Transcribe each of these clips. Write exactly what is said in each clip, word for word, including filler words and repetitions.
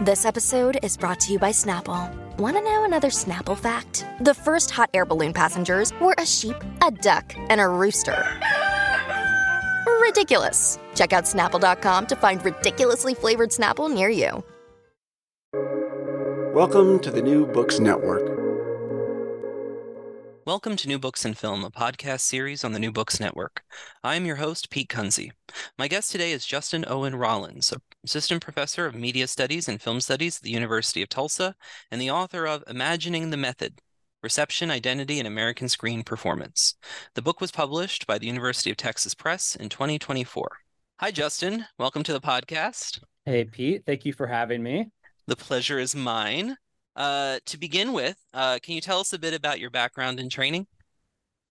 This episode is brought to you by Snapple. Want to know another Snapple fact? The first hot air balloon passengers were a sheep, a duck, and a rooster. Ridiculous. Check out Snapple dot com to find ridiculously flavored Snapple near you. Welcome to the New Books Network. Welcome to New Books and Film, a podcast series on the New Books Network. I'm your host, Pete Kunze. My guest today is Justin Owen Rawlins, a Assistant Professor of Media Studies and Film Studies at the University of Tulsa, and the author of Imagining the Method: Reception, Identity, and American Screen Performance. The book was published by the University of Texas Press in twenty twenty-four. Hi, Justin. Welcome to the podcast. Hey, Pete. Thank you for having me. The pleasure is mine. Uh, to begin with, uh, can you tell us a bit about your background and training?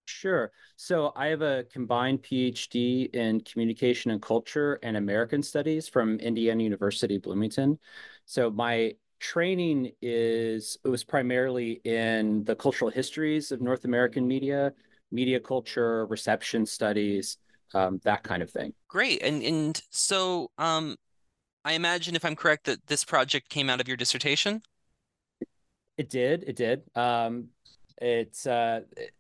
Sure. So I have a combined PhD in communication and culture and American studies from Indiana University, Bloomington. So my training is, it was primarily in the cultural histories of North American media, media culture, reception studies, um, that kind of thing. Great. And and so um, I imagine, if I'm correct, that this project came out of your dissertation? It did. It did. Um, it's... Uh, it,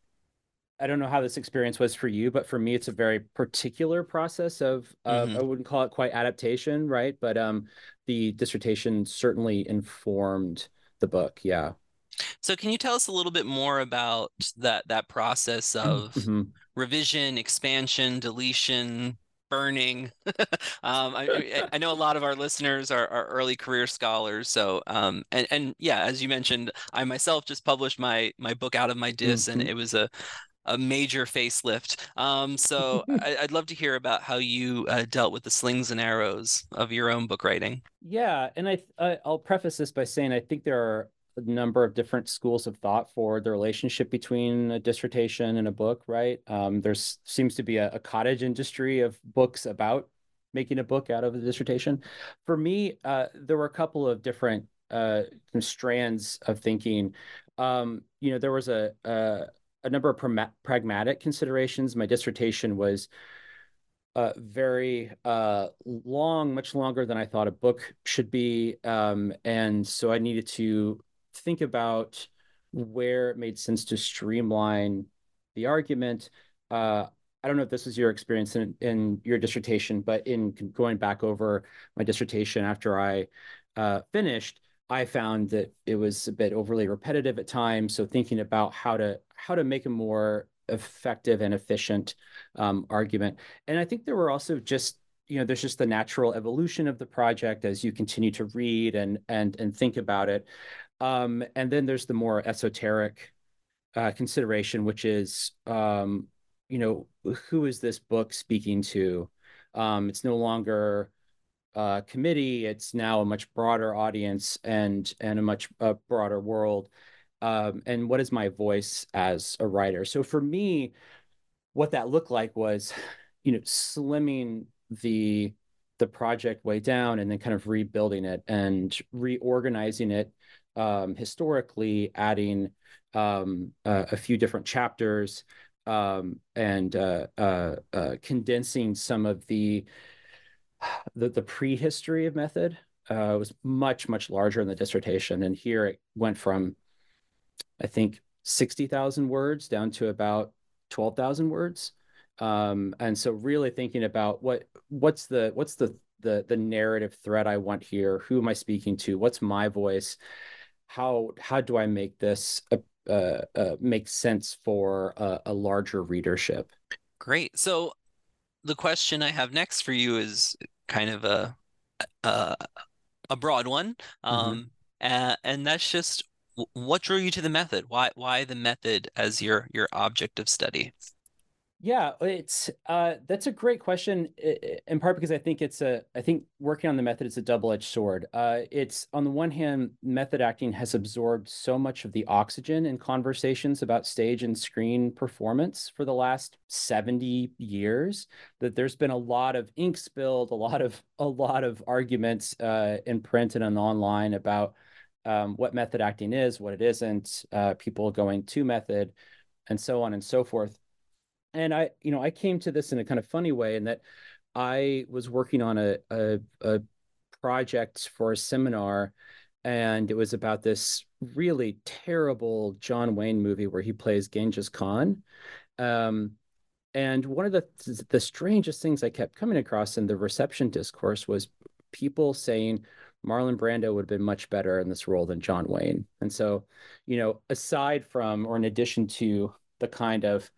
I don't know how this experience was for you, but for me, it's a very particular process of, of mm-hmm. I wouldn't call it quite adaptation, right? But um, the dissertation certainly informed the book, yeah. So can you tell us a little bit more about that that process of mm-hmm. revision, expansion, deletion, burning? um, I, I know a lot of our listeners are, are early career scholars. So, um, and, and yeah, as you mentioned, I myself just published my my book out of my dis, mm-hmm. and it was a a major facelift. Um, so I, I'd love to hear about how you uh, dealt with the slings and arrows of your own book writing. Yeah. And I, I, I'll preface this by saying, I think there are a number of different schools of thought for the relationship between a dissertation and a book, right? Um, there seems to be a, a cottage industry of books about making a book out of a dissertation. For me, uh, there were a couple of different uh, strands of thinking. Um, you know, there was a, a a number of pra- pragmatic considerations. My dissertation was uh, very uh, long, much longer than I thought a book should be. Um, and so I needed to think about where it made sense to streamline the argument. Uh, I don't know if this was your experience in, in your dissertation, but in going back over my dissertation after I uh, finished, I found that it was a bit overly repetitive at times. So thinking about how to how to make a more effective and efficient um, argument. And I think there were also just, you know, there's just the natural evolution of the project as you continue to read and and and think about it. Um, and then there's the more esoteric uh, consideration, which is, um, you know, who is this book speaking to? Um, it's no longer Uh, committee. It's now a much broader audience and and a much uh, broader world. Um, and what is my voice as a writer? So for me, what that looked like was, you know, slimming the the project way down and then kind of rebuilding it and reorganizing it um, historically, adding um, uh, a few different chapters um, and uh, uh, uh, condensing some of the The, the prehistory of method uh, was much, much larger in the dissertation. And here it went from, I think, sixty thousand words down to about twelve thousand words. Um, and so really thinking about what what's the what's the the the narrative thread I want here? Who am I speaking to? What's my voice? How how do I make this uh, uh, make sense for a, a larger readership? Great. So the question I have next for you is kind of a a, a broad one, um, mm-hmm. uh, and that's just what drew you to the method? Why why the method as your your object of study? Yeah, it's uh, that's a great question. In part because I think it's a I think working on the method is a double-edged sword. Uh, it's on the one hand, method acting has absorbed so much of the oxygen in conversations about stage and screen performance for the last seventy years that there's been a lot of ink spilled, a lot of a lot of arguments uh, in print and online about um, what method acting is, what it isn't, uh, people going to method, and so on and so forth. And I, you know, I came to this in a kind of funny way in that I was working on a, a a project for a seminar, and it was about this really terrible John Wayne movie where he plays Genghis Khan. Um, and one of the the strangest things I kept coming across in the reception discourse was people saying Marlon Brando would have been much better in this role than John Wayne. And so, you know, aside from or in addition to the kind of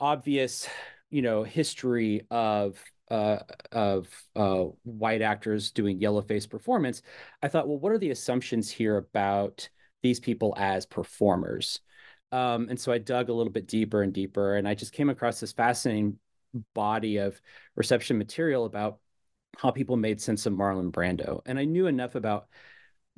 obvious, you know, history of uh, of uh, white actors doing yellowface performance, I thought, well, what are the assumptions here about these people as performers? Um, and so I dug a little bit deeper and deeper, and I just came across this fascinating body of reception material about how people made sense of Marlon Brando. And I knew enough about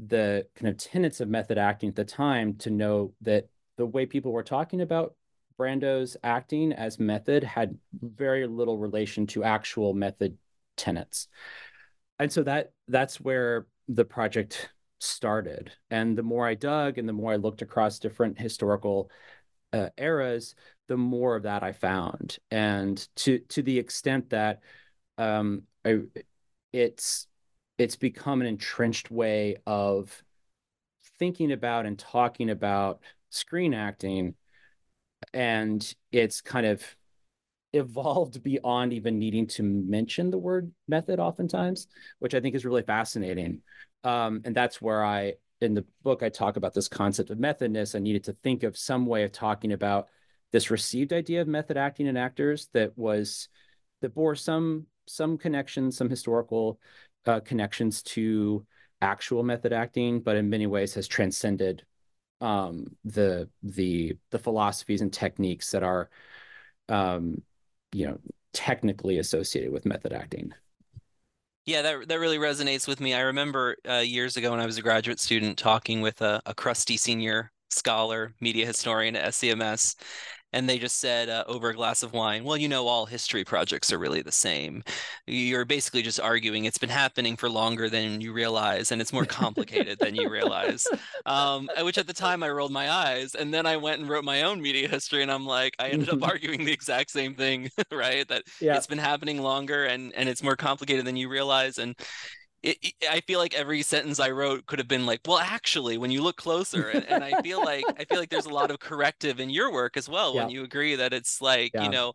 the kind of tenets of method acting at the time to know that the way people were talking about Brando's acting as method had very little relation to actual method tenets. And so that that's where the project started. And the more I dug and the more I looked across different historical uh, eras, the more of that I found. And to to the extent that um, I, it's it's become an entrenched way of thinking about and talking about screen acting, and it's kind of evolved beyond even needing to mention the word method oftentimes, which I think is really fascinating. Um, and that's where I, in the book, I talk about this concept of methodness. I needed to think of some way of talking about this received idea of method acting in actors that was, that bore some, some connections, some historical uh, connections to actual method acting, but in many ways has transcended Um, the the the philosophies and techniques that are, um, you know, technically associated with method acting. Yeah, that that really resonates with me. I remember uh, years ago when I was a graduate student talking with a, a crusty senior scholar, media historian at S C M S, and they just said uh, over a glass of wine, well, you know, all history projects are really the same. You're basically just arguing it's been happening for longer than you realize, and it's more complicated than you realize, um, which at the time I rolled my eyes. And then I went and wrote my own media history, and I'm like, I ended up arguing the exact same thing, right? That yeah. It's been happening longer, and, and it's more complicated than you realize. And It, it, I feel like every sentence I wrote could have been like, well, actually, when you look closer, and, and I feel like I feel like there's a lot of corrective in your work as well. Yeah. When you agree that it's like, yeah. you know,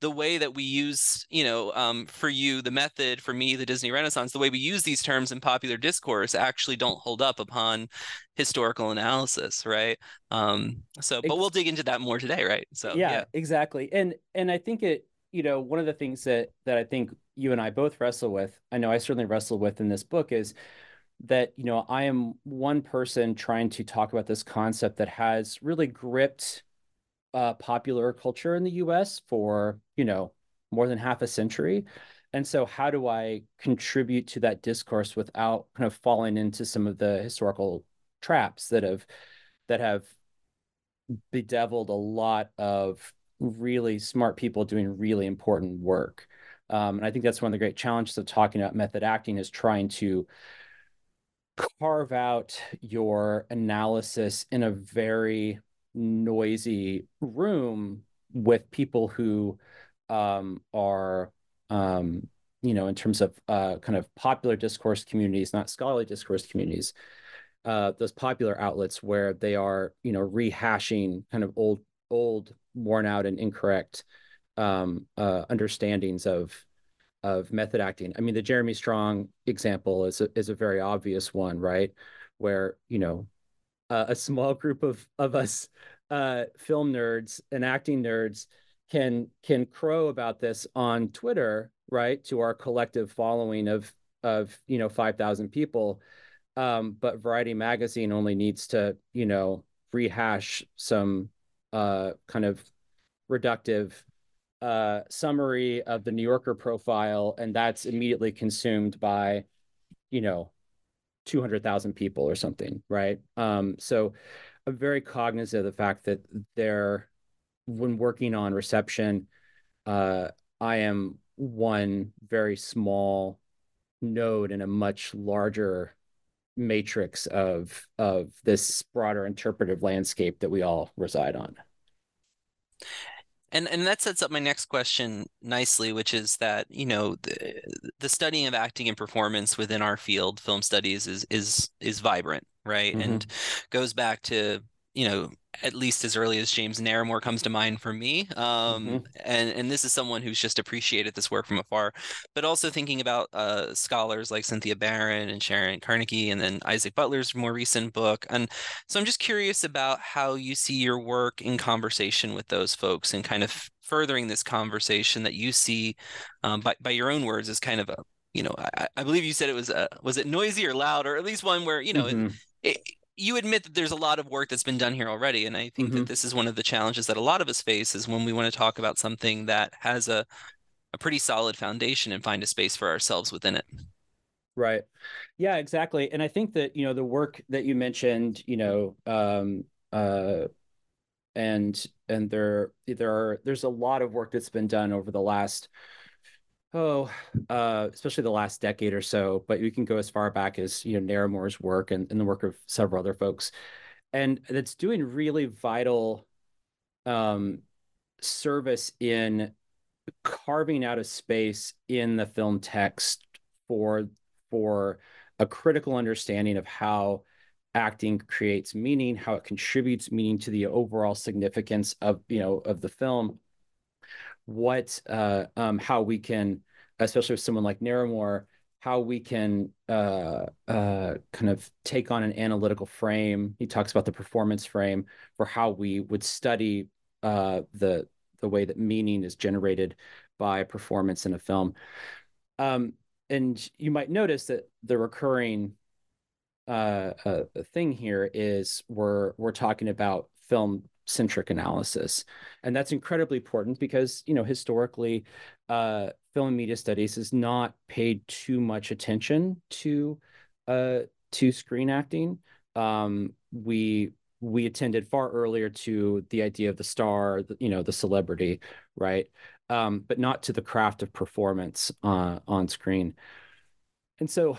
the way that we use, you know, um, for you, the method, for me, the Disney Renaissance, the way we use these terms in popular discourse actually don't hold up upon historical analysis. Right. Um, so but we'll dig into that more today. Right. So, yeah, yeah. exactly. And and I think it, you know, one of the things that that I think you and I both wrestle with, I know I certainly wrestle with in this book, is that, you know, I am one person trying to talk about this concept that has really gripped uh, popular culture in the U S for, you know, more than half a century. And so how do I contribute to that discourse without kind of falling into some of the historical traps that have, that have bedeviled a lot of really smart people doing really important work? Um, and I think that's one of the great challenges of talking about method acting, is trying to carve out your analysis in a very noisy room with people who um, are, um, you know, in terms of uh, kind of popular discourse communities, not scholarly discourse communities, uh, those popular outlets where they are, you know, rehashing kind of old, old, worn out and incorrect Um, uh, understandings of of method acting. I mean, the Jeremy Strong example is a, is a very obvious one, right? Where, you know, uh, a small group of of us uh, film nerds and acting nerds can can crow about this on Twitter, right? To our collective following of of you know five thousand people, um, but Variety Magazine only needs to you know rehash some uh, kind of reductive Uh, summary of the New Yorker profile, and that's immediately consumed by, you know, two hundred thousand people or something, right? Um, so I'm very cognizant of the fact that there, when working on reception, uh, I am one very small node in a much larger matrix of of this broader interpretive landscape that we all reside on. And and that sets up my next question nicely, which is that, you know, the, the studying of acting and performance within our field, film studies, is is is vibrant, right? Mm-hmm. And goes back to, you know, at least as early as James Naramore comes to mind for me. Um, mm-hmm. and, and this is someone who's just appreciated this work from afar, but also thinking about uh, scholars like Cynthia Baron and Sharon Carnicke, and then Isaac Butler's more recent book. And so I'm just curious about how you see your work in conversation with those folks and kind of furthering this conversation that you see um, by, by your own words as kind of a, you know, I, I believe you said it was, a, was it noisy or loud, or at least one where, you know, mm-hmm. it, it you admit that there's a lot of work that's been done here already. And I think mm-hmm. that this is one of the challenges that a lot of us face, is when we want to talk about something that has a, a pretty solid foundation and find a space for ourselves within it. Right. Yeah, exactly. And I think that, you know, the work that you mentioned, you know, um, uh, and, and there, there are, there's a lot of work that's been done over the last, Oh, uh, especially the last decade or so, but you can go as far back as, you know, Naramore's work and, and the work of several other folks. And that's doing really vital um, service in carving out a space in the film text for, for a critical understanding of how acting creates meaning, how it contributes meaning to the overall significance of, you know, of the film. What, uh, um, how we can, especially with someone like Naramore, how we can uh, uh, kind of take on an analytical frame. He talks about the performance frame for how we would study uh, the the way that meaning is generated by performance in a film. Um, and you might notice that the recurring uh, uh, thing here is we're we're talking about film centric analysis. And that's incredibly important because, you know, historically, uh, film and media studies has not paid too much attention to uh, to screen acting. Um, we we attended far earlier to the idea of the star, you know, the celebrity, right? Um, but not to the craft of performance uh, on screen. And so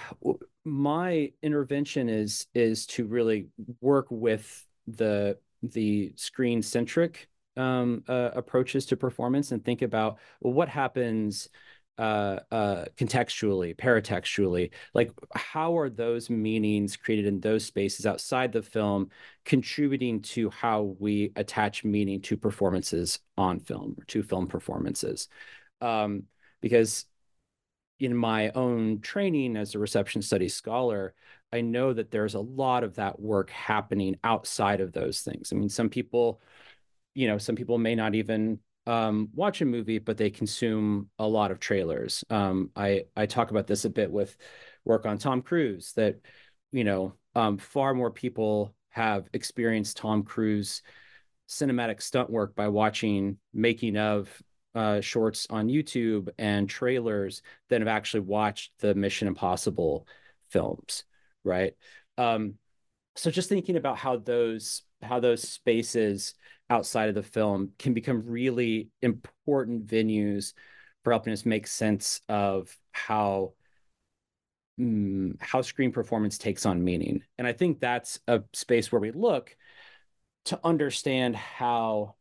my intervention is is to really work with the the screen-centric um, uh, approaches to performance and think about, well, what happens uh, uh, contextually, paratextually? Like, how are those meanings created in those spaces outside the film contributing to how we attach meaning to performances on film, or to film performances? Um, because in my own training as a reception studies scholar, I know that there's a lot of that work happening outside of those things. I mean, some people, you know, some people may not even um, watch a movie, but they consume a lot of trailers. Um, I, I talk about this a bit with work on Tom Cruise, that, you know, um, far more people have experienced Tom Cruise cinematic stunt work by watching making of Uh, shorts on YouTube and trailers than have actually watched the Mission Impossible films, right? Um, so just thinking about how those how those spaces outside of the film can become really important venues for helping us make sense of how mm, how screen performance takes on meaning. And I think that's a space where we look to understand how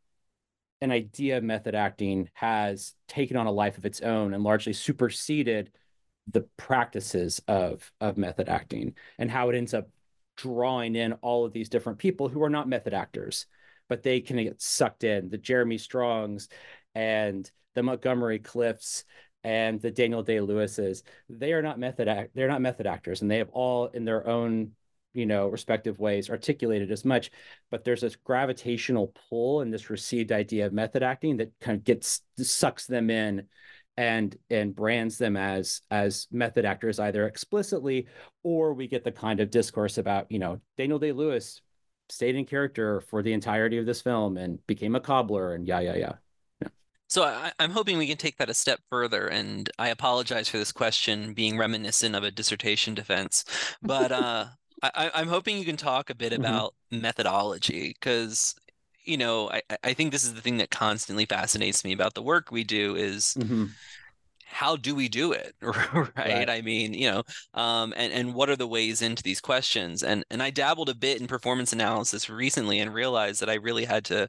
an idea of method acting has taken on a life of its own and largely superseded the practices of, of method acting, and how it ends up drawing in all of these different people who are not method actors, but they can get sucked in, the Jeremy Strongs and the Montgomery Cliffs and the Daniel Day-Lewis's, they are not method act, they're not method actors, and they have all in their own, you know, respective ways articulated as much, but there's this gravitational pull and this received idea of method acting that kind of gets, sucks them in and and brands them as as method actors, either explicitly, or we get the kind of discourse about, you know, Daniel Day-Lewis stayed in character for the entirety of this film and became a cobbler and yeah, yeah, yeah. yeah. So I, I'm hoping we can take that a step further, and I apologize for this question being reminiscent of a dissertation defense, but uh, I, I'm hoping you can talk a bit about mm-hmm. methodology, because, you know, I, I think this is the thing that constantly fascinates me about the work we do is mm-hmm. how do we do it, right? right? I mean, you know, um, and, and what are the ways into these questions? And and I dabbled a bit in performance analysis recently and realized that I really had to,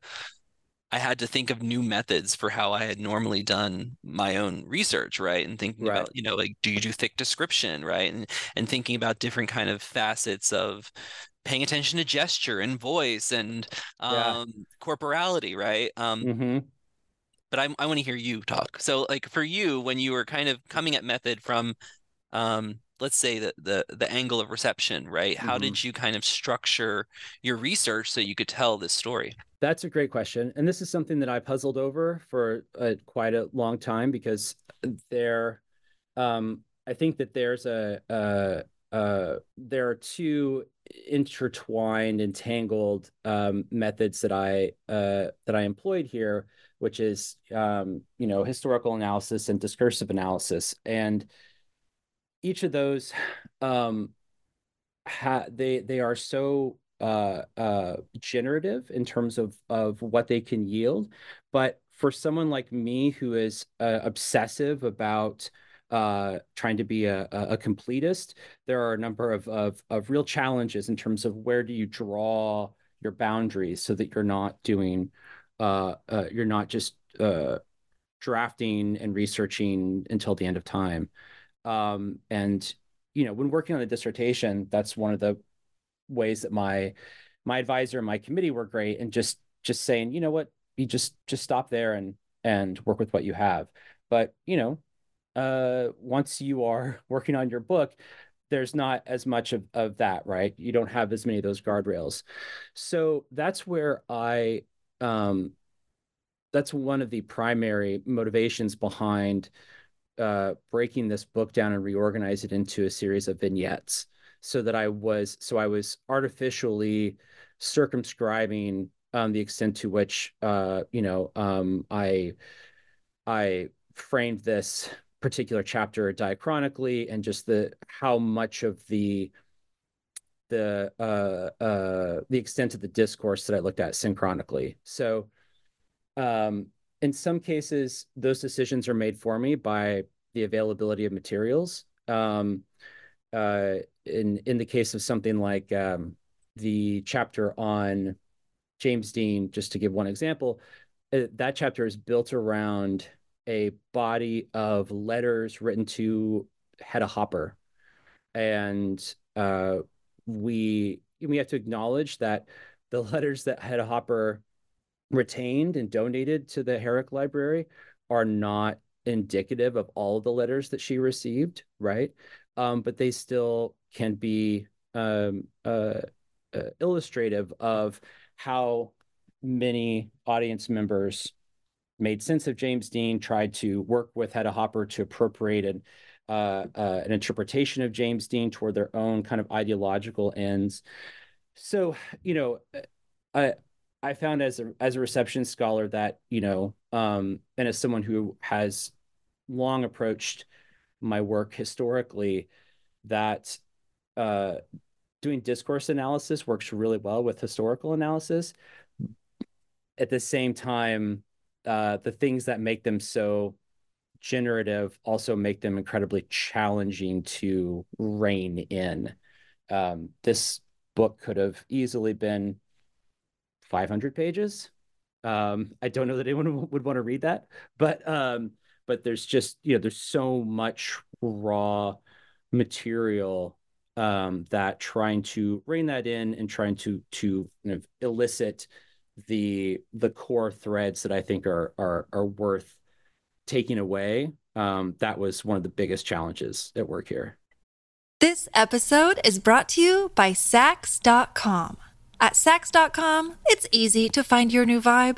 I had to think of new methods for how I had normally done my own research, right? And thinking right. about, you know, like, do you do thick description, right? And and thinking about different kind of facets of paying attention to gesture and voice and um, yeah. corporality, right? Um, mm-hmm. But I, I want to hear you talk. So, like, for you, when you were kind of coming at method from, um, let's say, the, the the angle of reception, right? Mm-hmm. How did you kind of structure your research so you could tell this story? That's a great question. And this is something that I puzzled over for a, quite a long time, because there, um, I think that there's a, a, a there are two intertwined, entangled um, methods that I uh, that I employed here, which is um, you know, historical analysis and discursive analysis, and each of those um, ha- they they are so uh, uh, generative in terms of of what they can yield. But for someone like me who is uh, obsessive about Uh, trying to be a, a completist, there are a number of, of of real challenges in terms of where do you draw your boundaries so that you're not doing, uh, uh, you're not just uh, drafting and researching until the end of time. Um, and, you know, when working on a dissertation, that's one of the ways that my my advisor and my committee were great in just just saying, you know what, you just just stop there and and work with what you have. But, you know, uh once you are working on your book, there's not as much of, of that, right? You don't have as many of those guardrails. So that's where I um that's one of the primary motivations behind uh breaking this book down and reorganize it into a series of vignettes, so that I was so I was artificially circumscribing um the extent to which uh you know um I I framed this particular chapter diachronically, and just the how much of the the uh, uh, the extent of the discourse that I looked at synchronically. So, um, in some cases, those decisions are made for me by the availability of materials. Um, uh, in in the case of something like um, the chapter on James Dean, just to give one example, that chapter is built around a body of letters written to Hedda Hopper, and uh, we we have to acknowledge that the letters that Hedda Hopper retained and donated to the Herrick Library are not indicative of all of the letters that she received, right? Um, but they still can be um, uh, uh, illustrative of how many audience members made sense of James Dean, tried to work with Hedda Hopper to appropriate an, uh, uh, an interpretation of James Dean toward their own kind of ideological ends. So, you know, I I found as a as a reception scholar that, you know, um, and as someone who has long approached my work historically, that uh, doing discourse analysis works really well with historical analysis. At the same time, Uh, the things that make them so generative also make them incredibly challenging to rein in. Um, this book could have easily been five hundred pages. Um, I don't know that anyone would want to read that, but um, but there's just, you know, there's so much raw material um, that trying to rein that in and trying to to kind of elicit the the core threads that I think are are are worth taking away um, that was one of the biggest challenges at work here. This episode is brought to you by Saks dot com. At Saks dot com, it's easy to find your new vibe.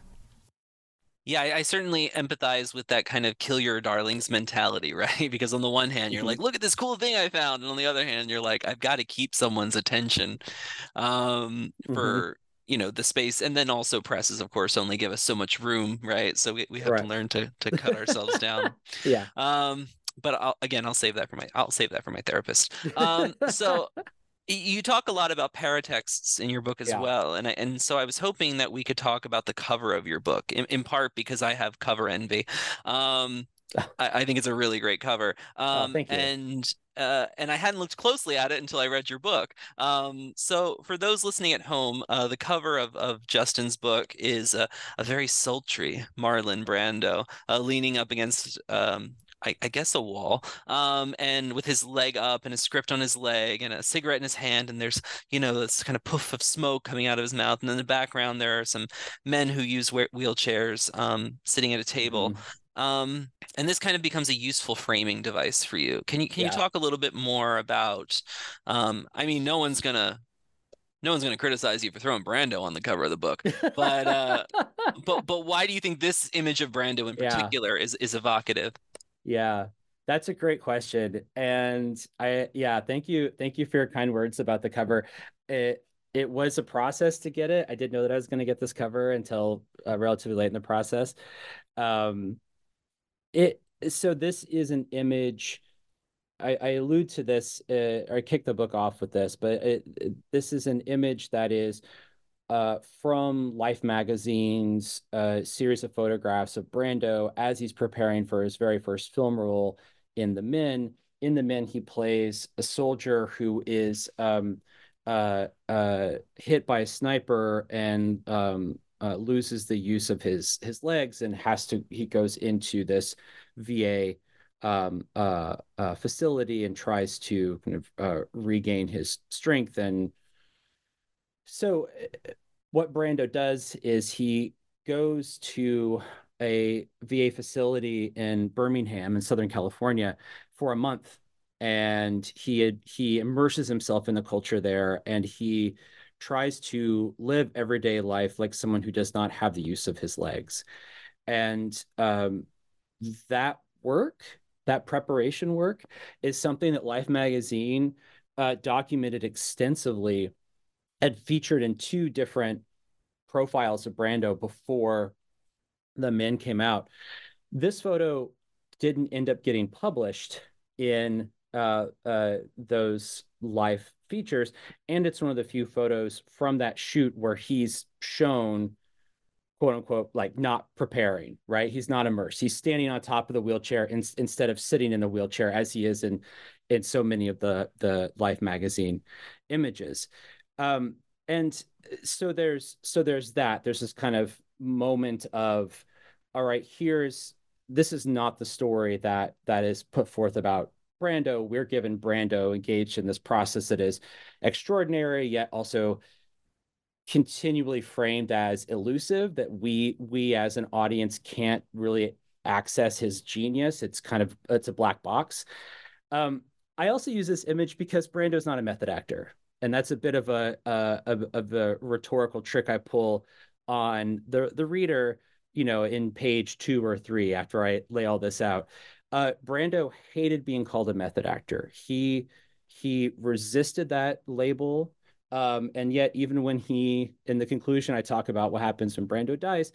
Yeah, I, I certainly empathize with that kind of kill your darlings mentality, right? Because on the one hand, you're like, look at this cool thing I found. And on the other hand, you're like, I've got to keep someone's attention um, mm-hmm. for, you know, the space. And then also presses, of course, only give us so much room, right? So we, we have right. to learn to to cut ourselves down. Yeah. Um, but I'll, again, I'll save that for my I'll save that for my therapist. Um, so you talk a lot about paratexts in your book as yeah. well. And I, and so I was hoping that we could talk about the cover of your book, in, in part because I have cover envy. Um, I, I think it's a really great cover. Um, oh, thank you. And, uh, and I hadn't looked closely at it until I read your book. Um, so for those listening at home, uh, the cover of, of Justin's book is a, a very sultry Marlon Brando uh, leaning up against... Um, I, I guess a wall, um, and with his leg up and a script on his leg and a cigarette in his hand, and there's, you know, this kind of puff of smoke coming out of his mouth, and in the background there are some men who use wheelchairs um, sitting at a table. Mm. Um, and this kind of becomes a useful framing device for you. Can you can yeah. you talk a little bit more about, um, I mean, no one's going to No one's going to criticize you for throwing Brando on the cover of the book, but uh, but but why do you think this image of Brando in particular yeah. is is evocative? Yeah, that's a great question. And I, yeah, thank you. Thank you for your kind words about the cover. It it was a process to get it. I didn't know that I was going to get this cover until uh, relatively late in the process. Um, it so this is an image. I, I allude to this, uh, or I kick the book off with this, but it, it, this is an image that is uh, from Life Magazine's uh, series of photographs of Brando as he's preparing for his very first film role in The Men. In The Men, he plays a soldier who is um, uh, uh, hit by a sniper and um, uh, loses the use of his his legs and has to. He goes into this V A um, uh, uh, facility and tries to kind of uh, regain his strength. And so what Brando does is he goes to a V A facility in Birmingham in Southern California for a month, and he he immerses himself in the culture there, and he tries to live everyday life like someone who does not have the use of his legs. And um, that work, that preparation work, is something that Life Magazine uh, documented extensively had featured in two different profiles of Brando before The Men came out. This photo didn't end up getting published in uh, uh, those Life features, and it's one of the few photos from that shoot where he's shown, quote unquote, like not preparing, right? He's not immersed. He's standing on top of the wheelchair in, instead of sitting in the wheelchair as he is in, in so many of the, the Life magazine images. Um, and so there's, so there's that, there's this kind of moment of, all right, here's, this is not the story that, that is put forth about Brando. We're given Brando engaged in this process that is extraordinary, yet also continually framed as elusive, that we, we as an audience can't really access his genius. It's kind of, it's a black box. Um, I also use this image because Brando's not a method actor. And that's a bit of a uh, of, of a rhetorical trick I pull on the the reader, you know, in page two or three after I lay all this out. Uh, Brando hated being called a method actor. He he resisted that label, um, and yet even when he, in the conclusion, I talk about what happens when Brando dies,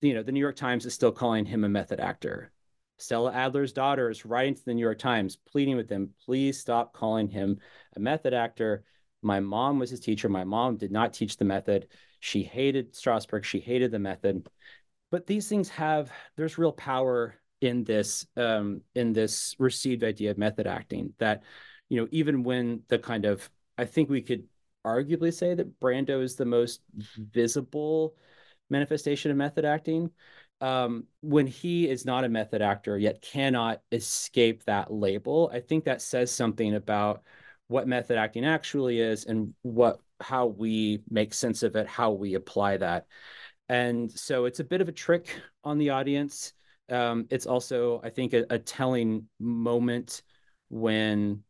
you know, the New York Times is still calling him a method actor. Stella Adler's daughter is writing to the New York Times, pleading with them, please stop calling him a method actor. My mom was his teacher. My mom did not teach the method. She hated Strasberg. She hated the method. But these things have, there's real power in this, um, in this received idea of method acting that, you know, even when the kind of, I think we could arguably say that Brando is the most visible manifestation of method acting, um, when he is not a method actor yet cannot escape that label. I think that says something about what method acting actually is and what how we make sense of it, how we apply that. And so it's a bit of a trick on the audience. Um, it's also, I think, a, a telling moment when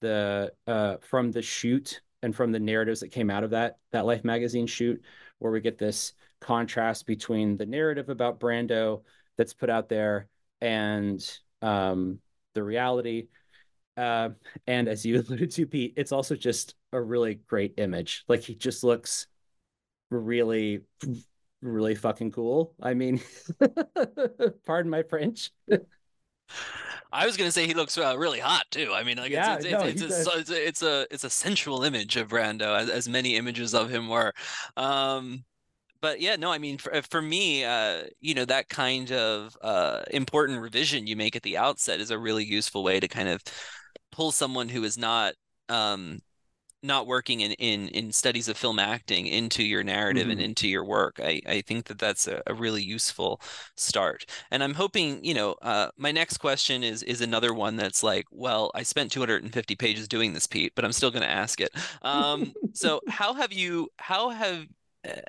the uh, from the shoot and from the narratives that came out of that that Life magazine shoot, where we get this contrast between the narrative about Brando that's put out there and um, the reality. Uh, and as you alluded to, Pete, it's also just a really great image. Like, he just looks really, really fucking cool. I mean, pardon my French. I was going to say he looks uh, really hot too. I mean, like, yeah, it's, it's, no, it's, it's, a, it's, a, it's a it's a sensual image of Brando, as, as many images of him were. Um, But yeah, no, I mean, for, for me, uh, you know, that kind of uh, important revision you make at the outset is a really useful way to kind of pull someone who is not um, not working in, in, in studies of film acting into your narrative mm-hmm. and into your work. I, I think that that's a, a really useful start. And I'm hoping, you know, uh, my next question is is another one that's like, well, I spent two hundred fifty pages doing this, Pete, but I'm still going to ask it. Um, so how have you how have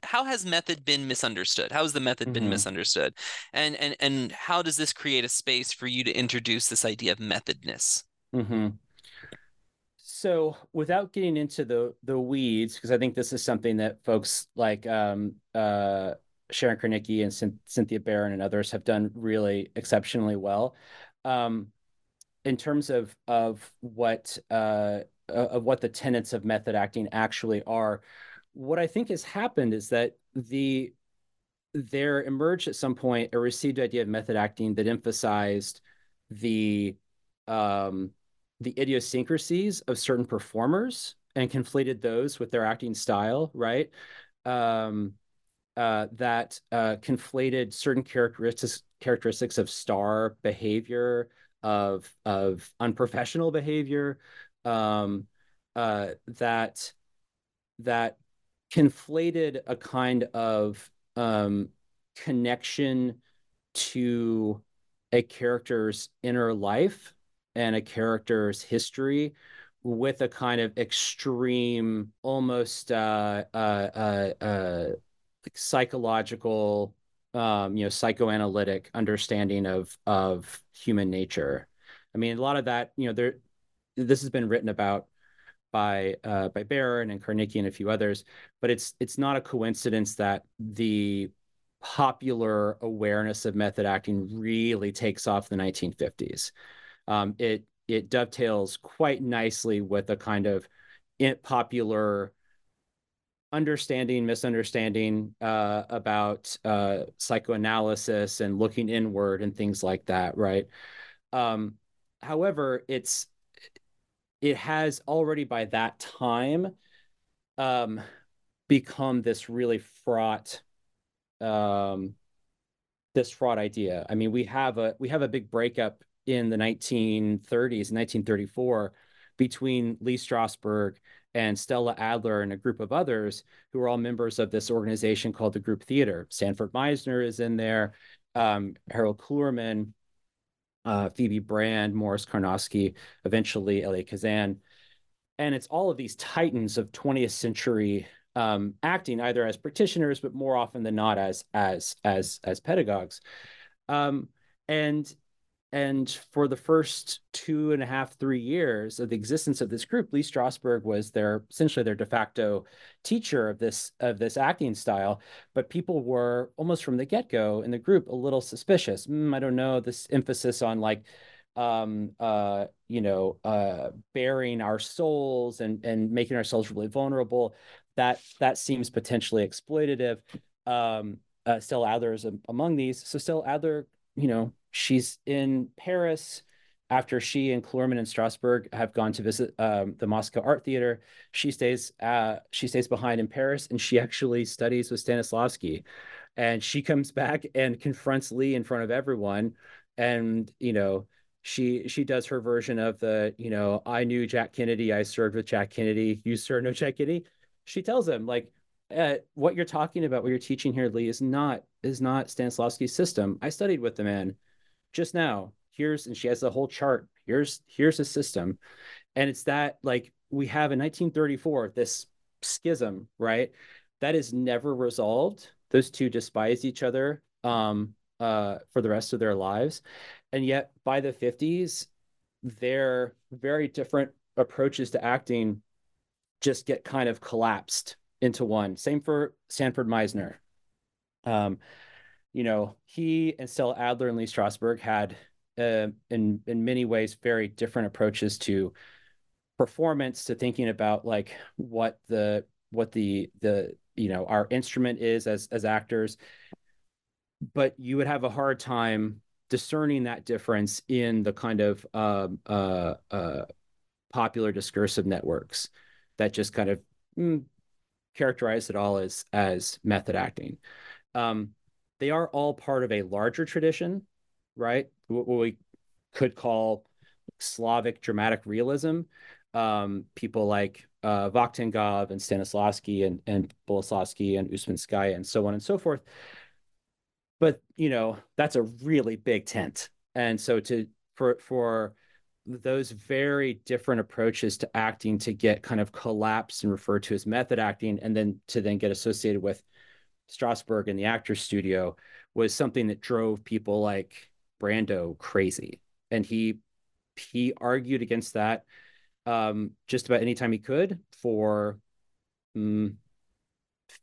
How has method been misunderstood? How has the method been mm-hmm. misunderstood? And and and how does this create a space for you to introduce this idea of methodness? Mm-hmm. So without getting into the the weeds, because I think this is something that folks like um, uh, Sharon Carnicke and Cynthia Baron and others have done really exceptionally well. Um, in terms of of what uh, of what the tenets of method acting actually are, what I think has happened is that the there emerged at some point a received idea of method acting that emphasized the um, the idiosyncrasies of certain performers and conflated those with their acting style, right? Um, uh, that uh, conflated certain characteristics characteristics of star behavior, of of unprofessional behavior, um, uh, that that. conflated a kind of um, connection to a character's inner life and a character's history with a kind of extreme, almost uh, uh, uh, uh, psychological, um, you know, psychoanalytic understanding of of human nature. I mean, a lot of that, you know, there. This has been written about by uh, by Baron and Carnicke and a few others, but it's it's not a coincidence that the popular awareness of method acting really takes off in the nineteen fifties. Um, it it dovetails quite nicely with a kind of popular understanding, misunderstanding uh, about uh, psychoanalysis and looking inward and things like that, right? Um, however, it's it has already by that time um, become this really fraught, um, this fraught idea. I mean, we have a we have a big breakup in the nineteen thirties, nineteen thirty-four, between Lee Strasberg and Stella Adler and a group of others who are all members of this organization called the Group Theater. Sanford Meisner is in there, um, Harold Clurman, Uh, Phoebe Brand, Morris Karnofsky, eventually Elie Kazan. And it's all of these titans of twentieth century um, acting, either as practitioners, but more often than not as as as as pedagogues. Um, and and for the first two and a half, three years of the existence of this group, Lee Strasberg was their essentially their de facto teacher of this of this acting style. But people were almost from the get-go in the group a little suspicious. Mm, I don't know, this emphasis on like, um, uh, you know, uh, bearing our souls and and making ourselves really vulnerable, that that seems potentially exploitative. Um, uh, Stella Adler is among these. So Stella Adler, you know, she's in Paris after she and Clurman and Strasberg have gone to visit um, the Moscow Art Theater. She stays uh, she stays behind in Paris, and she actually studies with Stanislavski. And she comes back and confronts Lee in front of everyone. And, you know, she she does her version of the, you know, I knew Jack Kennedy, I served with Jack Kennedy, you sir, no Jack Kennedy. She tells him, like, at what you're talking about, what you're teaching here, Lee, is not is not Stanislavski's system. I studied with the man just now. Here's, and she has the whole chart. Here's here's his system. And it's that, like, we have in nineteen thirty-four, this schism, right? That is never resolved. Those two despise each other um, uh, for the rest of their lives. And yet by the fifties, their very different approaches to acting just get kind of collapsed into one. Same for Sanford Meisner. Um, you know, he and Stella Adler and Lee Strasberg had, uh, in in many ways, very different approaches to performance, to thinking about like what the what the the you know our instrument is as as actors. But you would have a hard time discerning that difference in the kind of um, uh, uh, popular discursive networks that just kind of mm, characterize it all as as method acting. Um, they are all part of a larger tradition, right? What we could call Slavic dramatic realism. Um, people like uh, Vakhtangov and Stanislavski and, and Boleslavsky and Usmanskaya and so on and so forth. But, you know, that's a really big tent. And so to for for those very different approaches to acting to get kind of collapsed and referred to as method acting, and then to then get associated with Strasberg and the Actors Studio, was something that drove people like Brando crazy. And he he argued against that um, just about any time he could for mm,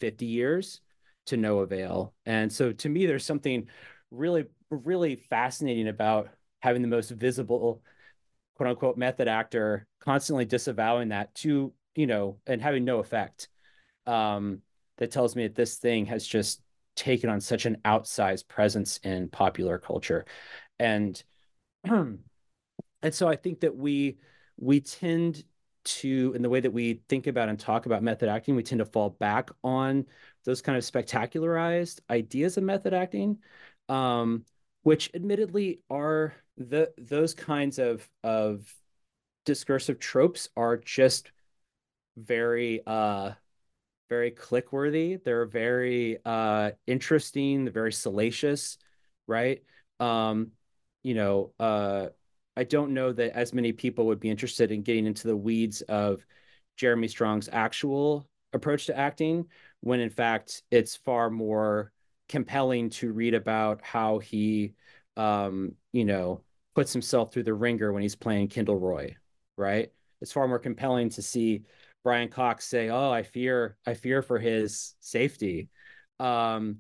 fifty years, to no avail. And so to me, there's something really, really fascinating about having the most visible, quote unquote, method actor constantly disavowing that to, you know, and having no effect. Um, that tells me that this thing has just taken on such an outsized presence in popular culture. And, and so I think that we, we tend to, in the way that we think about and talk about method acting, we tend to fall back on those kind of spectacularized ideas of method acting, um, which admittedly are the those kinds of of discursive tropes are just very uh, very click-worthy. They're very uh, interesting. They're very salacious, right? Um, you know, uh, I don't know that as many people would be interested in getting into the weeds of Jeremy Strong's actual approach to acting, when in fact it's far more compelling to read about how he, um, you know, puts himself through the ringer when he's playing Kendall Roy, right? It's far more compelling to see Brian Cox say, "Oh, I fear, I fear for his safety," um,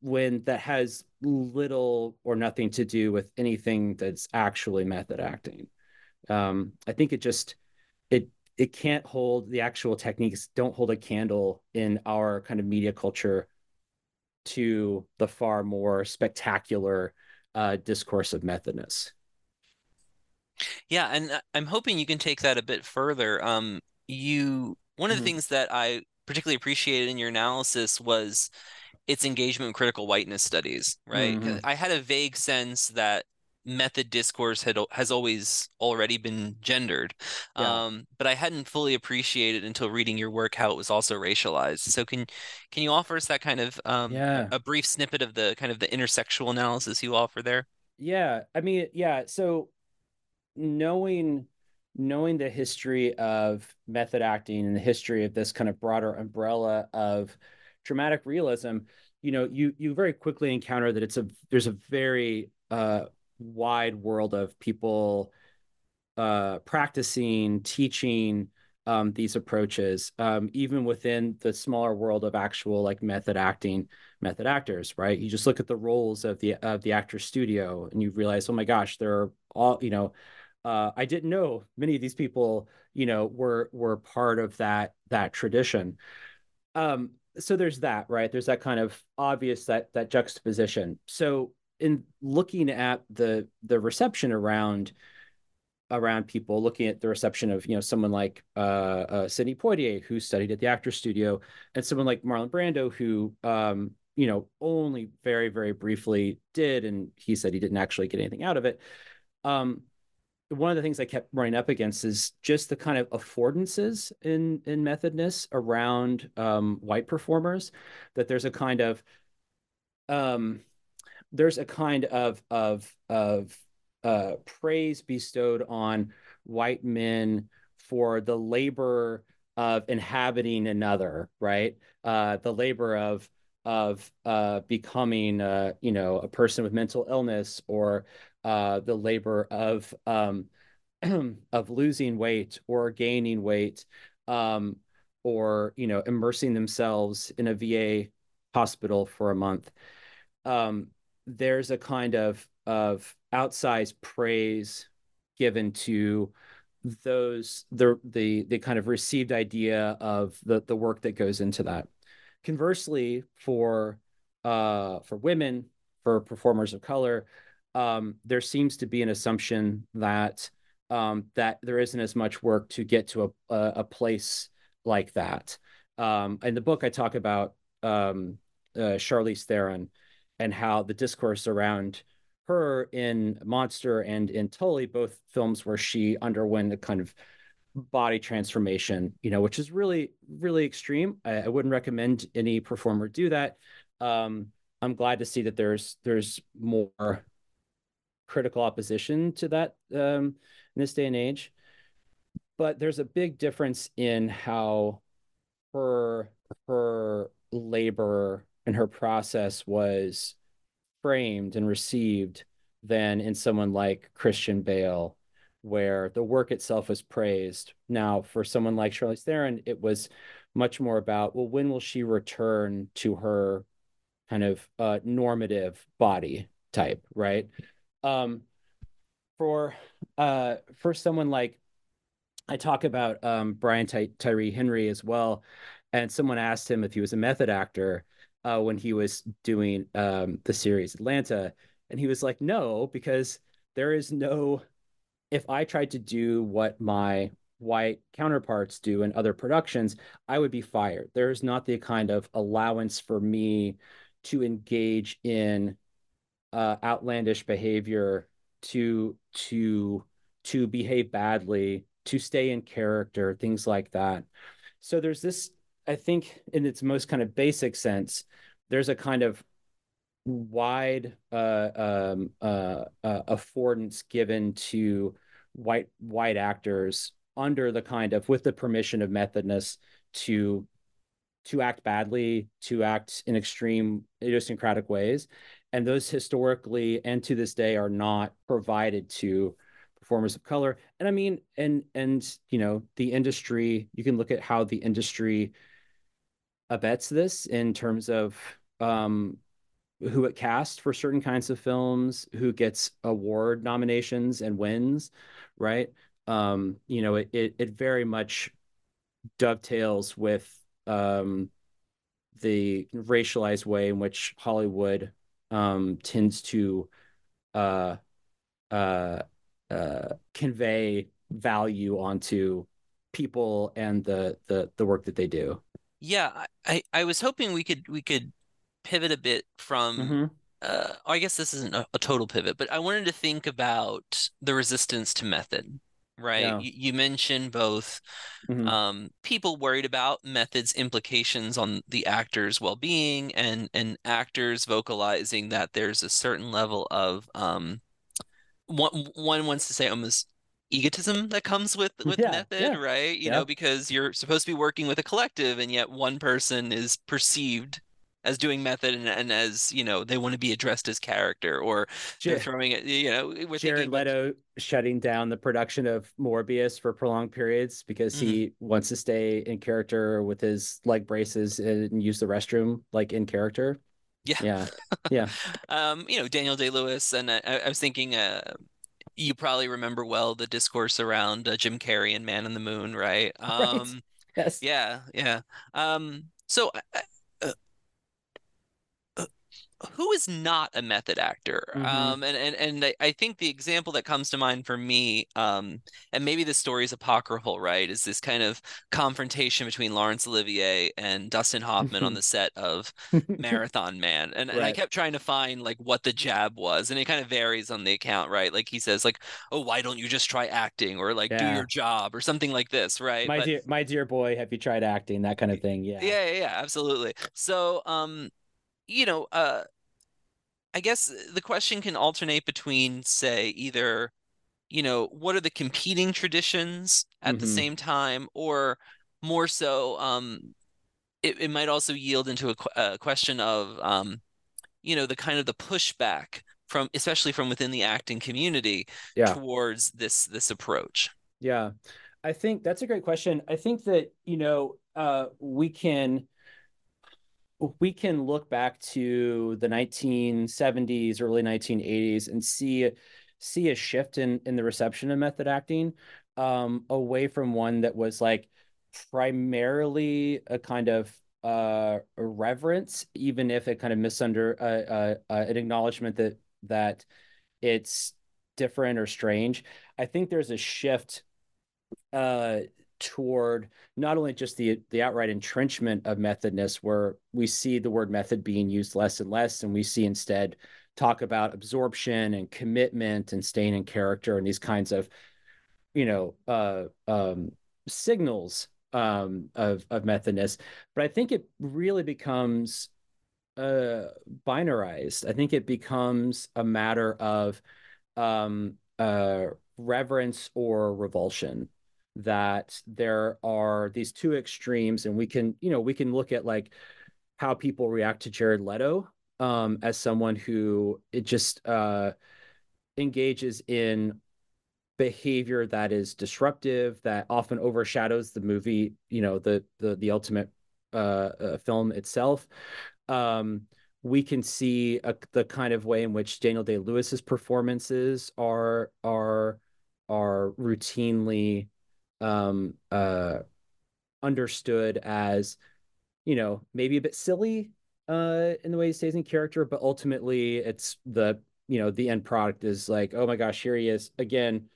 when that has little or nothing to do with anything that's actually method acting. Um, I think it just it. It can't hold, the actual techniques don't hold a candle in our kind of media culture to the far more spectacular uh, discourse of methodness. Yeah, and I'm hoping you can take that a bit further. Um, you one of the mm-hmm. things that I particularly appreciated in your analysis was its engagement in critical whiteness studies, right? Mm-hmm. I had a vague sense that method discourse had has always already been gendered, yeah. um, but I hadn't fully appreciated until reading your work how it was also racialized. So can can you offer us that kind of um, yeah. a brief snippet of the kind of the intersexual analysis you offer there? Yeah, I mean, yeah. So knowing knowing the history of method acting and the history of this kind of broader umbrella of dramatic realism, you know, you you very quickly encounter that it's a there's a very uh, wide world of people uh, practicing, teaching um, these approaches, um, even within the smaller world of actual like method acting, method actors, right? You just look at the roles of the of the Actors Studio and you realize, oh my gosh, there are all, you know, uh, I didn't know many of these people, you know, were were part of that that tradition. Um, so there's that, right? There's that kind of obvious that that juxtaposition. So in looking at the the reception around around people, looking at the reception of you know someone like uh, uh, Sidney Poitier, who studied at the Actors Studio, and someone like Marlon Brando, who um, you know only very very briefly did, and he said he didn't actually get anything out of it. Um, one of the things I kept running up against is just the kind of affordances in, in methodness around um, white performers, that there's a kind of, um, there's a kind of, of, of uh, praise bestowed on white men for the labor of inhabiting another, right? Uh, the labor of, of uh, becoming, uh, you know, a person with mental illness, or Uh, the labor of um, of losing weight or gaining weight, um, or you know, immersing themselves in a V A hospital for a month. Um, there's a kind of of outsized praise given to those the the the kind of received idea of the the work that goes into that. Conversely, for uh, for women, for performers of color, Um, there seems to be an assumption that um, that there isn't as much work to get to a a, a place like that. Um, in the book, I talk about um, uh, Charlize Theron and how the discourse around her in Monster and in Tully, both films where she underwent a kind of body transformation, you know, which is really, really extreme. I, I wouldn't recommend any performer do that. Um, I'm glad to see that there's there's more critical opposition to that um, in this day and age, but there's a big difference in how her her labor and her process was framed and received than in someone like Christian Bale, where the work itself was praised. Now, for someone like Charlize Theron, it was much more about, well, when will she return to her kind of uh, normative body type, right? Um, for, uh, for someone like, I talk about, um, Brian Ty- Tyree Henry as well. And someone asked him if he was a method actor, uh, when he was doing, um, the series Atlanta. And he was like, no, because there is no, if I tried to do what my white counterparts do in other productions, I would be fired. There is not the kind of allowance for me to engage in Uh, outlandish behavior, to to to behave badly, to stay in character, things like that. So there's this, I think, in its most kind of basic sense, there's a kind of wide uh, um, uh, uh, affordance given to white white actors under the kind of, with the permission of methodness, to to act badly, to act in extreme idiosyncratic ways. And those historically and to this day are not provided to performers of color. And I mean, and, and, you know, the industry, you can look at how the industry abets this in terms of um, who it casts for certain kinds of films, who gets award nominations and wins, right? Um, you know, it, it, it very much dovetails with um, the racialized way in which Hollywood Um, tends to uh, uh, uh, convey value onto people and the, the the work that they do. Yeah, I, I was hoping we could we could pivot a bit from. Mm-hmm. Uh, I guess this isn't a, a total pivot, but I wanted to think about the resistance to method. Right, yeah. you, you mentioned both mm-hmm. um, people worried about method's implications on the actor's well-being, and and actors vocalizing that there's a certain level of um, one one wants to say almost egotism that comes with with yeah, method, yeah. right? You yeah. know, because you're supposed to be working with a collective, and yet one person is perceived as doing method, and, and as, you know, they want to be addressed as character, or Jared, they're throwing it, you know. We're Jared Leto about... shutting down the production of Morbius for prolonged periods because mm-hmm. he wants to stay in character with his leg braces and use the restroom, like, in character. Yeah. Yeah. Yeah. um, you know, Daniel Day-Lewis, and I, I was thinking... Uh, you probably remember well the discourse around uh, Jim Carrey and Man on the Moon, right? Um, right. Yes. Yeah, yeah. Um, so... I, Uh, who is not a method actor? Mm-hmm. Um, and and and I think the example that comes to mind for me, um, and maybe the story is apocryphal, right, is this kind of confrontation between Laurence Olivier and Dustin Hoffman on the set of Marathon Man. And, right. and I kept trying to find like what the jab was, and it kind of varies on the account, right? Like he says like, oh, why don't you just try acting, or like yeah. do your job, or something like this, right? My but, dear, my dear boy, have you tried acting? That kind of thing. Yeah. Yeah, yeah, yeah, absolutely. So, um, you know, uh, I guess the question can alternate between, say, either, you know, what are the competing traditions at mm-hmm. the same time, or more so, um, it, it might also yield into a, a question of, um, you know, the kind of the pushback from, especially from within the acting community yeah. towards this this approach. Yeah, I think that's a great question. I think that, you know, uh, we can. we can look back to the nineteen seventies, early nineteen eighties, and see see a shift in, in the reception of method acting um, away from one that was like primarily a kind of uh, reverence, even if it kind of misunder uh, uh, uh, an acknowledgement that that it's different or strange. I think there's a shift uh, toward not only just the the outright entrenchment of methodness, where we see the word method being used less and less, and we see instead talk about absorption and commitment and staying in character and these kinds of, you know, uh, um, signals um, of of methodness. But I think it really becomes uh, binarized. I think it becomes a matter of um, uh, reverence or revulsion, that there are these two extremes, and we can, you know, we can look at like how people react to Jared Leto um, as someone who it just uh, engages in behavior that is disruptive, that often overshadows the movie, you know, the the the ultimate uh, uh, film itself. Um, we can see a, the kind of way in which Daniel Day-Lewis's performances are are are routinely Um, uh, understood as, you know, maybe a bit silly uh, in the way he stays in character, but ultimately it's the, you know, the end product is like, oh my gosh, here he is again,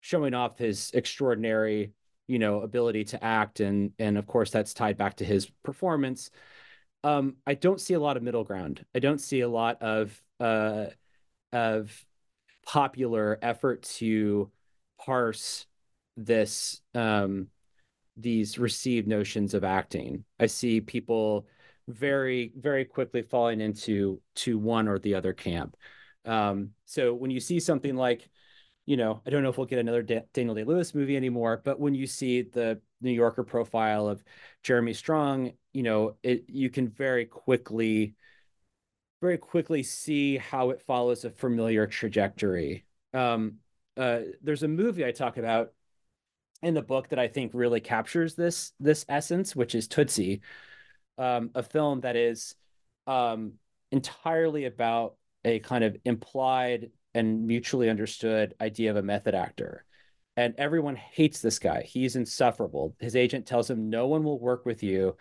showing off his extraordinary, you know, ability to act. And, and of course that's tied back to his performance. Um, I don't see a lot of middle ground. I don't see a lot of, uh, of popular effort to parse this um these received notions of acting. I see people very very quickly falling into to one or the other camp. Um so when you see something like, you know, I don't know if we'll get another da- Daniel Day-Lewis movie anymore, but when you see the New Yorker profile of Jeremy Strong, you know, it you can very quickly very quickly see how it follows a familiar trajectory. Um uh there's a movie I talk about in the book that I think really captures this this essence, which is Tootsie, um, a film that is um, entirely about a kind of implied and mutually understood idea of a method actor. And everyone hates this guy. He's insufferable. His agent tells him, no one will work with you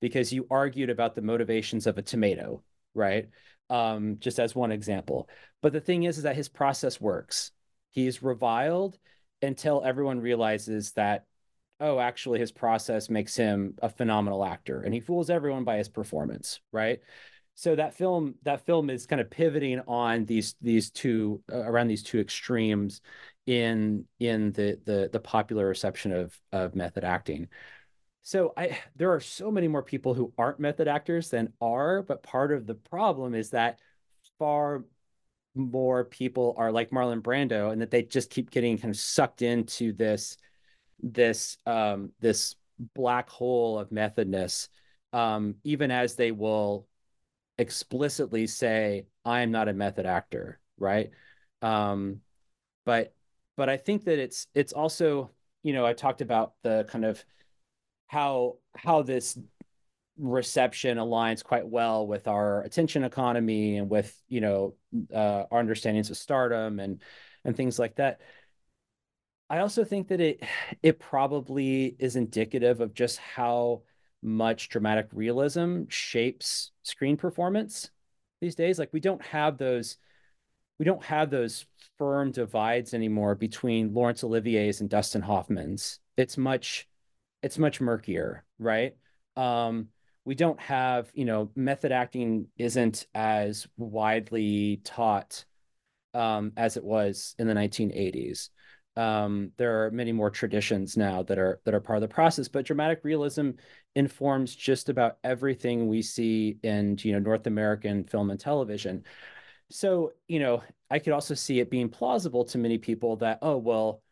because you argued about the motivations of a tomato, right? Um, just as one example. But the thing is, is that his process works. He's reviled until everyone realizes that, oh, actually his process makes him a phenomenal actor, and he fools everyone by his performance, right? So that film, that film is kind of pivoting on these these two uh, around these two extremes in in the the the popular reception of of method acting. So I there are so many more people who aren't method actors than are, but part of the problem is that far more people are like Marlon Brando, and that they just keep getting kind of sucked into this, this, um, this black hole of methodness, um, even as they will explicitly say, I am not a method actor. Right. Um, but, but I think that it's, it's also, you know, I talked about the kind of how, how this reception aligns quite well with our attention economy and with, you know, uh, our understandings of stardom and, and things like that. I also think that it, it probably is indicative of just how much dramatic realism shapes screen performance, these days. Like we don't have those, we don't have those firm divides anymore between Laurence Olivier's and Dustin Hoffman's. It's much, it's much murkier, right? Um, we don't have, you know, method acting isn't as widely taught um, as it was in the nineteen eighties. Um, there are many more traditions now that are that are part of the process, but dramatic realism informs just about everything we see in, you know, North American film and television. So, you know, I could also see it being plausible to many people that, oh, well,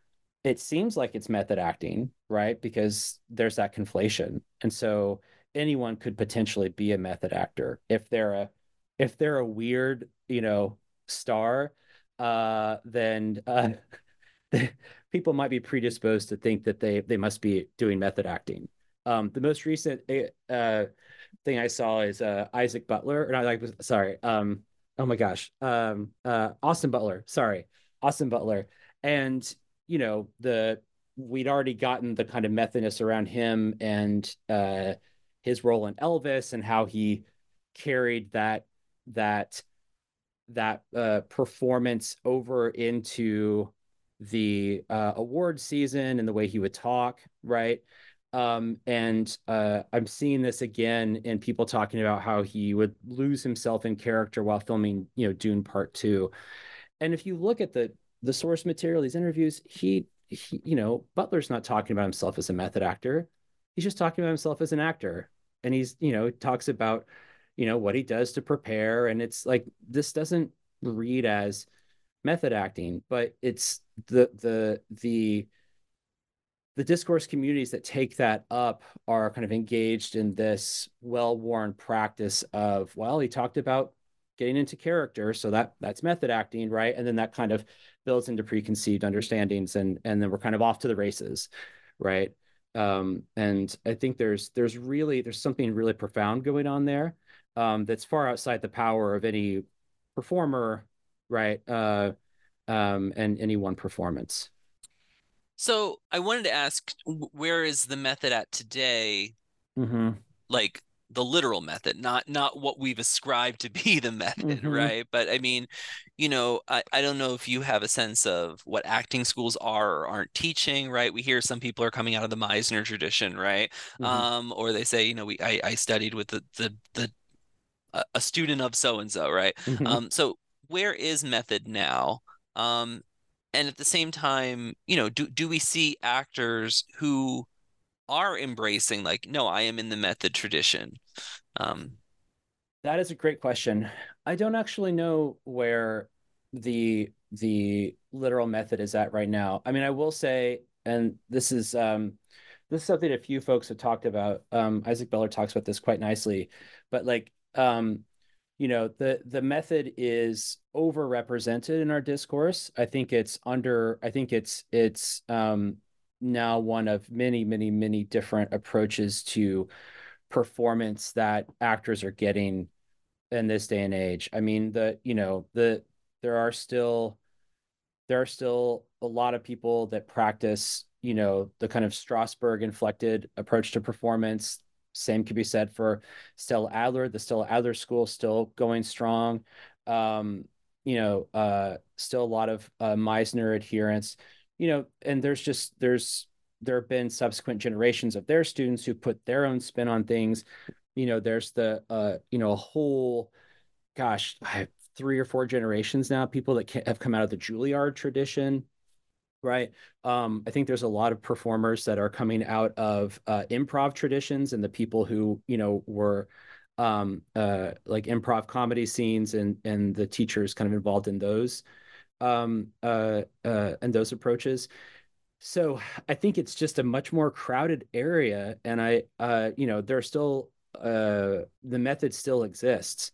it seems like it's method acting, right? Because there's that conflation. And so anyone could potentially be a method actor if they're a if they're a weird, you know, star, uh, then uh, people might be predisposed to think that they they must be doing method acting. Um, the most recent uh, thing I saw is uh, Isaac Butler, or not, like sorry, um, oh my gosh, um, uh, Austin Butler. Sorry, Austin Butler, and you know the we'd already gotten the kind of methodness around him and uh, his role in Elvis and how he carried that that that uh, performance over into the uh, award season and the way he would talk, right? Um, and uh, I'm seeing this again in people talking about how he would lose himself in character while filming, you know, Dune Part Two. And if you look at the the source material, these interviews, he, he, you know, Butler's not talking about himself as a method actor. He's just talking about himself as an actor, and he's, you know, talks about, you know, what he does to prepare, and it's like this doesn't read as method acting, but it's the the the the discourse communities that take that up are kind of engaged in this well-worn practice of, well, he talked about getting into character, so that that's method acting, right? And then that kind of builds into preconceived understandings, and and then we're kind of off to the races, right? Um, and I think there's there's really there's something really profound going on there um, that's far outside the power of any performer, right? Uh, um, and any one performance. So I wanted to ask, where is the method at today? Mm-hmm. Like the literal method, not not what we've ascribed to be the method, mm-hmm. right? But I mean, you know, I, I don't know if you have a sense of what acting schools are or aren't teaching, right? We hear some people are coming out of the Meisner tradition, right? Mm-hmm. Um, or they say, you know, we I, I studied with the the the a student of so-and-so, right? Mm-hmm. Um, so where is method now? Um, and at the same time, you know, do do we see actors who are embracing, like, no, I am in the method tradition? Um, that is a great question. I don't actually know where the the literal method is at right now. I mean, I will say, and this is um, this is something a few folks have talked about. Um, Isaac Butler talks about this quite nicely, but like, um, you know, the the method is overrepresented in our discourse. I think it's under. I think it's it's. Um, now one of many, many, many different approaches to performance that actors are getting in this day and age. I mean, the, you know, the, there are still, there are still a lot of people that practice, you know, the kind of Strasberg inflected approach to performance. Same could be said for Stella Adler. The Stella Adler school still going strong. Um, you know, uh, still a lot of uh, Meisner adherence. You know, and there's just there's there have been subsequent generations of their students who put their own spin on things. You know, there's the uh, you know, a whole, gosh, I have three or four generations now, people that can, have come out of the Juilliard tradition, right? Um, I think there's a lot of performers that are coming out of uh, improv traditions, and the people who, you know, were um, uh, like improv comedy scenes, and and the teachers kind of involved in those. Um, uh, uh, and those approaches. So I think it's just a much more crowded area. And I, uh, you know, there's still, uh, the method still exists.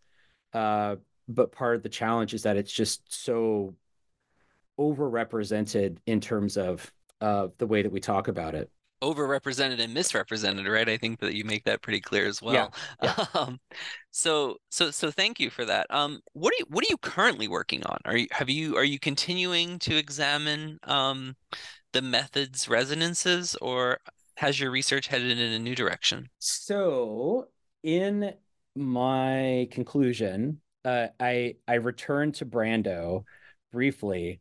Uh, but part of the challenge is that it's just so overrepresented in terms of, of the way that we talk about it. Overrepresented and misrepresented, right? I think that you make that pretty clear as well. Yeah, yeah. Um, so, so, so, thank you for that. Um, what are you, what are you currently working on? Are you have you are you continuing to examine um, the method's resonances, or has your research headed in a new direction? So, in my conclusion, uh, I I returned to Brando briefly,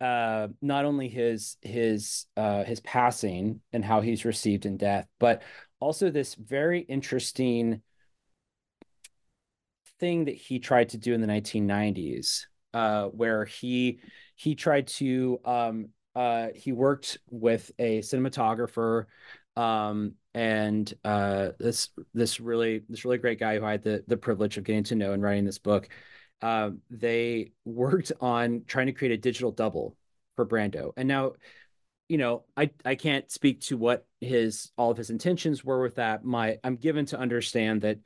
uh, not only his his uh, his passing and how he's received in death, but also this very interesting thing that he tried to do in the nineteen nineties, uh, where he he tried to um, uh, he worked with a cinematographer. Um, and uh, this this really this really great guy who I had the, the privilege of getting to know and writing this book. Uh, they worked on trying to create a digital double for Brando. And now, you know, I I can't speak to what his all of his intentions were with that. My I'm given to understand that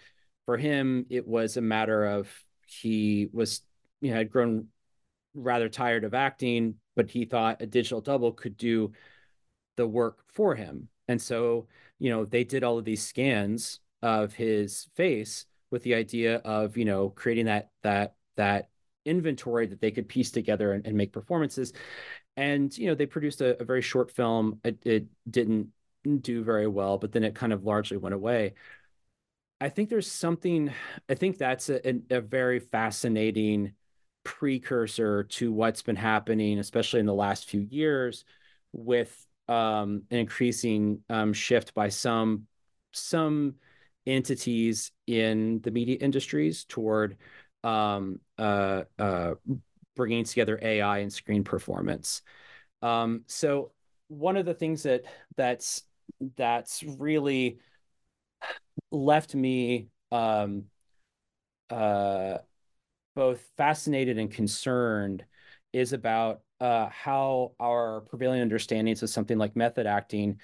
for him it was a matter of he was you know had grown rather tired of acting, but he thought a digital double could do the work for him. And so, you know, they did all of these scans of his face with the idea of, you know, creating that that that inventory that they could piece together and, and make performances. And, you know, they produced a, a very short film. It, it didn't do very well, but then it kind of largely went away. I think there's something, I think that's a, a very fascinating precursor to what's been happening, especially in the last few years with Um, an increasing um, shift by some some entities in the media industries toward um, uh, uh, bringing together A I and screen performance. Um, so one of the things that that's that's really left me um, uh, both fascinated and concerned is about Uh, how our prevailing understandings of something like method acting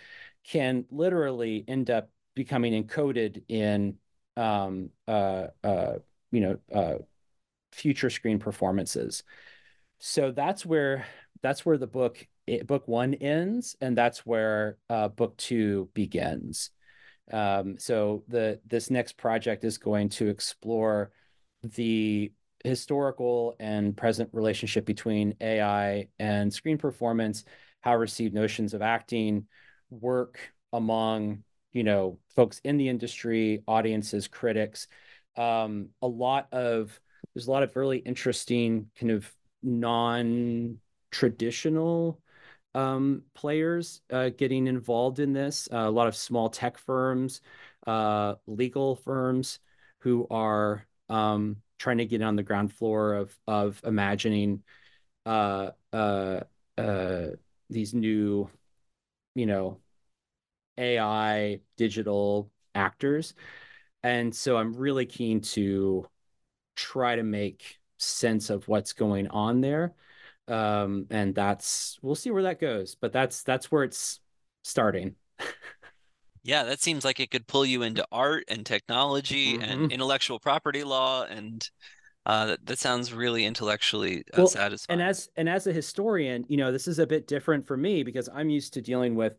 can literally end up becoming encoded in, um, uh, uh, you know, uh, future screen performances. So that's where that's where the book it, book one ends, and that's where uh, book two begins. Um, so the this next project is going to explore the historical and present relationship between A I and screen performance, how received notions of acting work among, you know, folks in the industry, audiences, critics. Um, a lot of, there's a lot of really interesting kind of non-traditional um, players uh, getting involved in this. Uh, a lot of small tech firms, uh, legal firms who are, um, trying to get on the ground floor of of imagining uh, uh, uh, these new, you know, A I digital actors. And so I'm really keen to try to make sense of what's going on there. Um, and that's, we'll see where that goes, but that's, that's where it's starting. Yeah, that seems like it could pull you into art and technology mm-hmm. and intellectual property law, and uh, that, that sounds really intellectually uh, well, satisfying. And as and as a historian, you know, this is a bit different for me because I'm used to dealing with,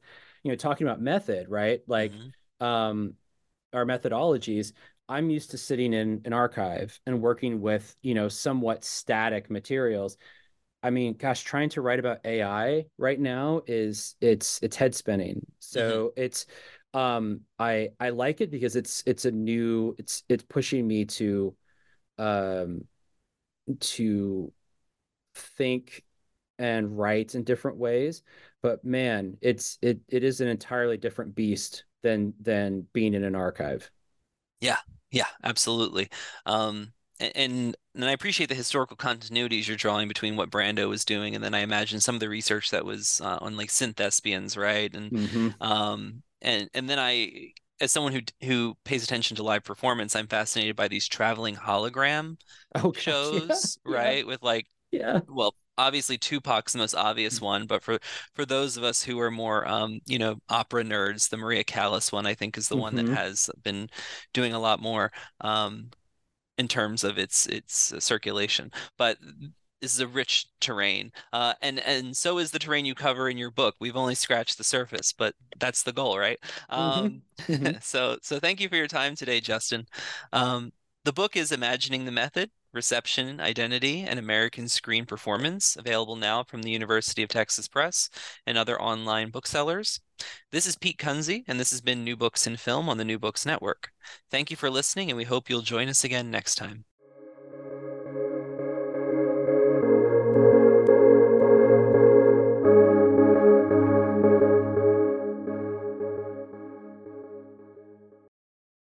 you know, talking about method, right? Like mm-hmm. um, our methodologies. I'm used to sitting in an archive and working with, you know, somewhat static materials. I mean, gosh, trying to write about A I right now is it's it's head spinning. So mm-hmm. it's. Um, I I like it because it's it's a new it's it's pushing me to, um, to think and write in different ways. But man, it's it it is an entirely different beast than than being in an archive. Yeah, yeah, absolutely. Um, and and I appreciate the historical continuities you're drawing between what Brando was doing, and then I imagine some of the research that was uh, on like synth thespians, right? And mm-hmm. um. And and then I, as someone who who pays attention to live performance, I'm fascinated by these traveling hologram oh, gosh, shows, yeah, right? Yeah. With like, yeah, well, obviously Tupac's the most obvious one, but for, for those of us who are more, um, you know, opera nerds, the Maria Callas one, I think, is the mm-hmm. one that has been doing a lot more um, in terms of its its circulation, but. This is a rich terrain, uh, and and so is the terrain you cover in your book. We've only scratched the surface, but that's the goal, right? Um, mm-hmm. so so thank you for your time today, Justin. Um, the book is Imagining the Method: Reception, Identity, and American Screen Performance, available now from the University of Texas Press and other online booksellers. This is Pete Kunze, and this has been New Books in Film on the New Books Network. Thank you for listening, and we hope you'll join us again next time.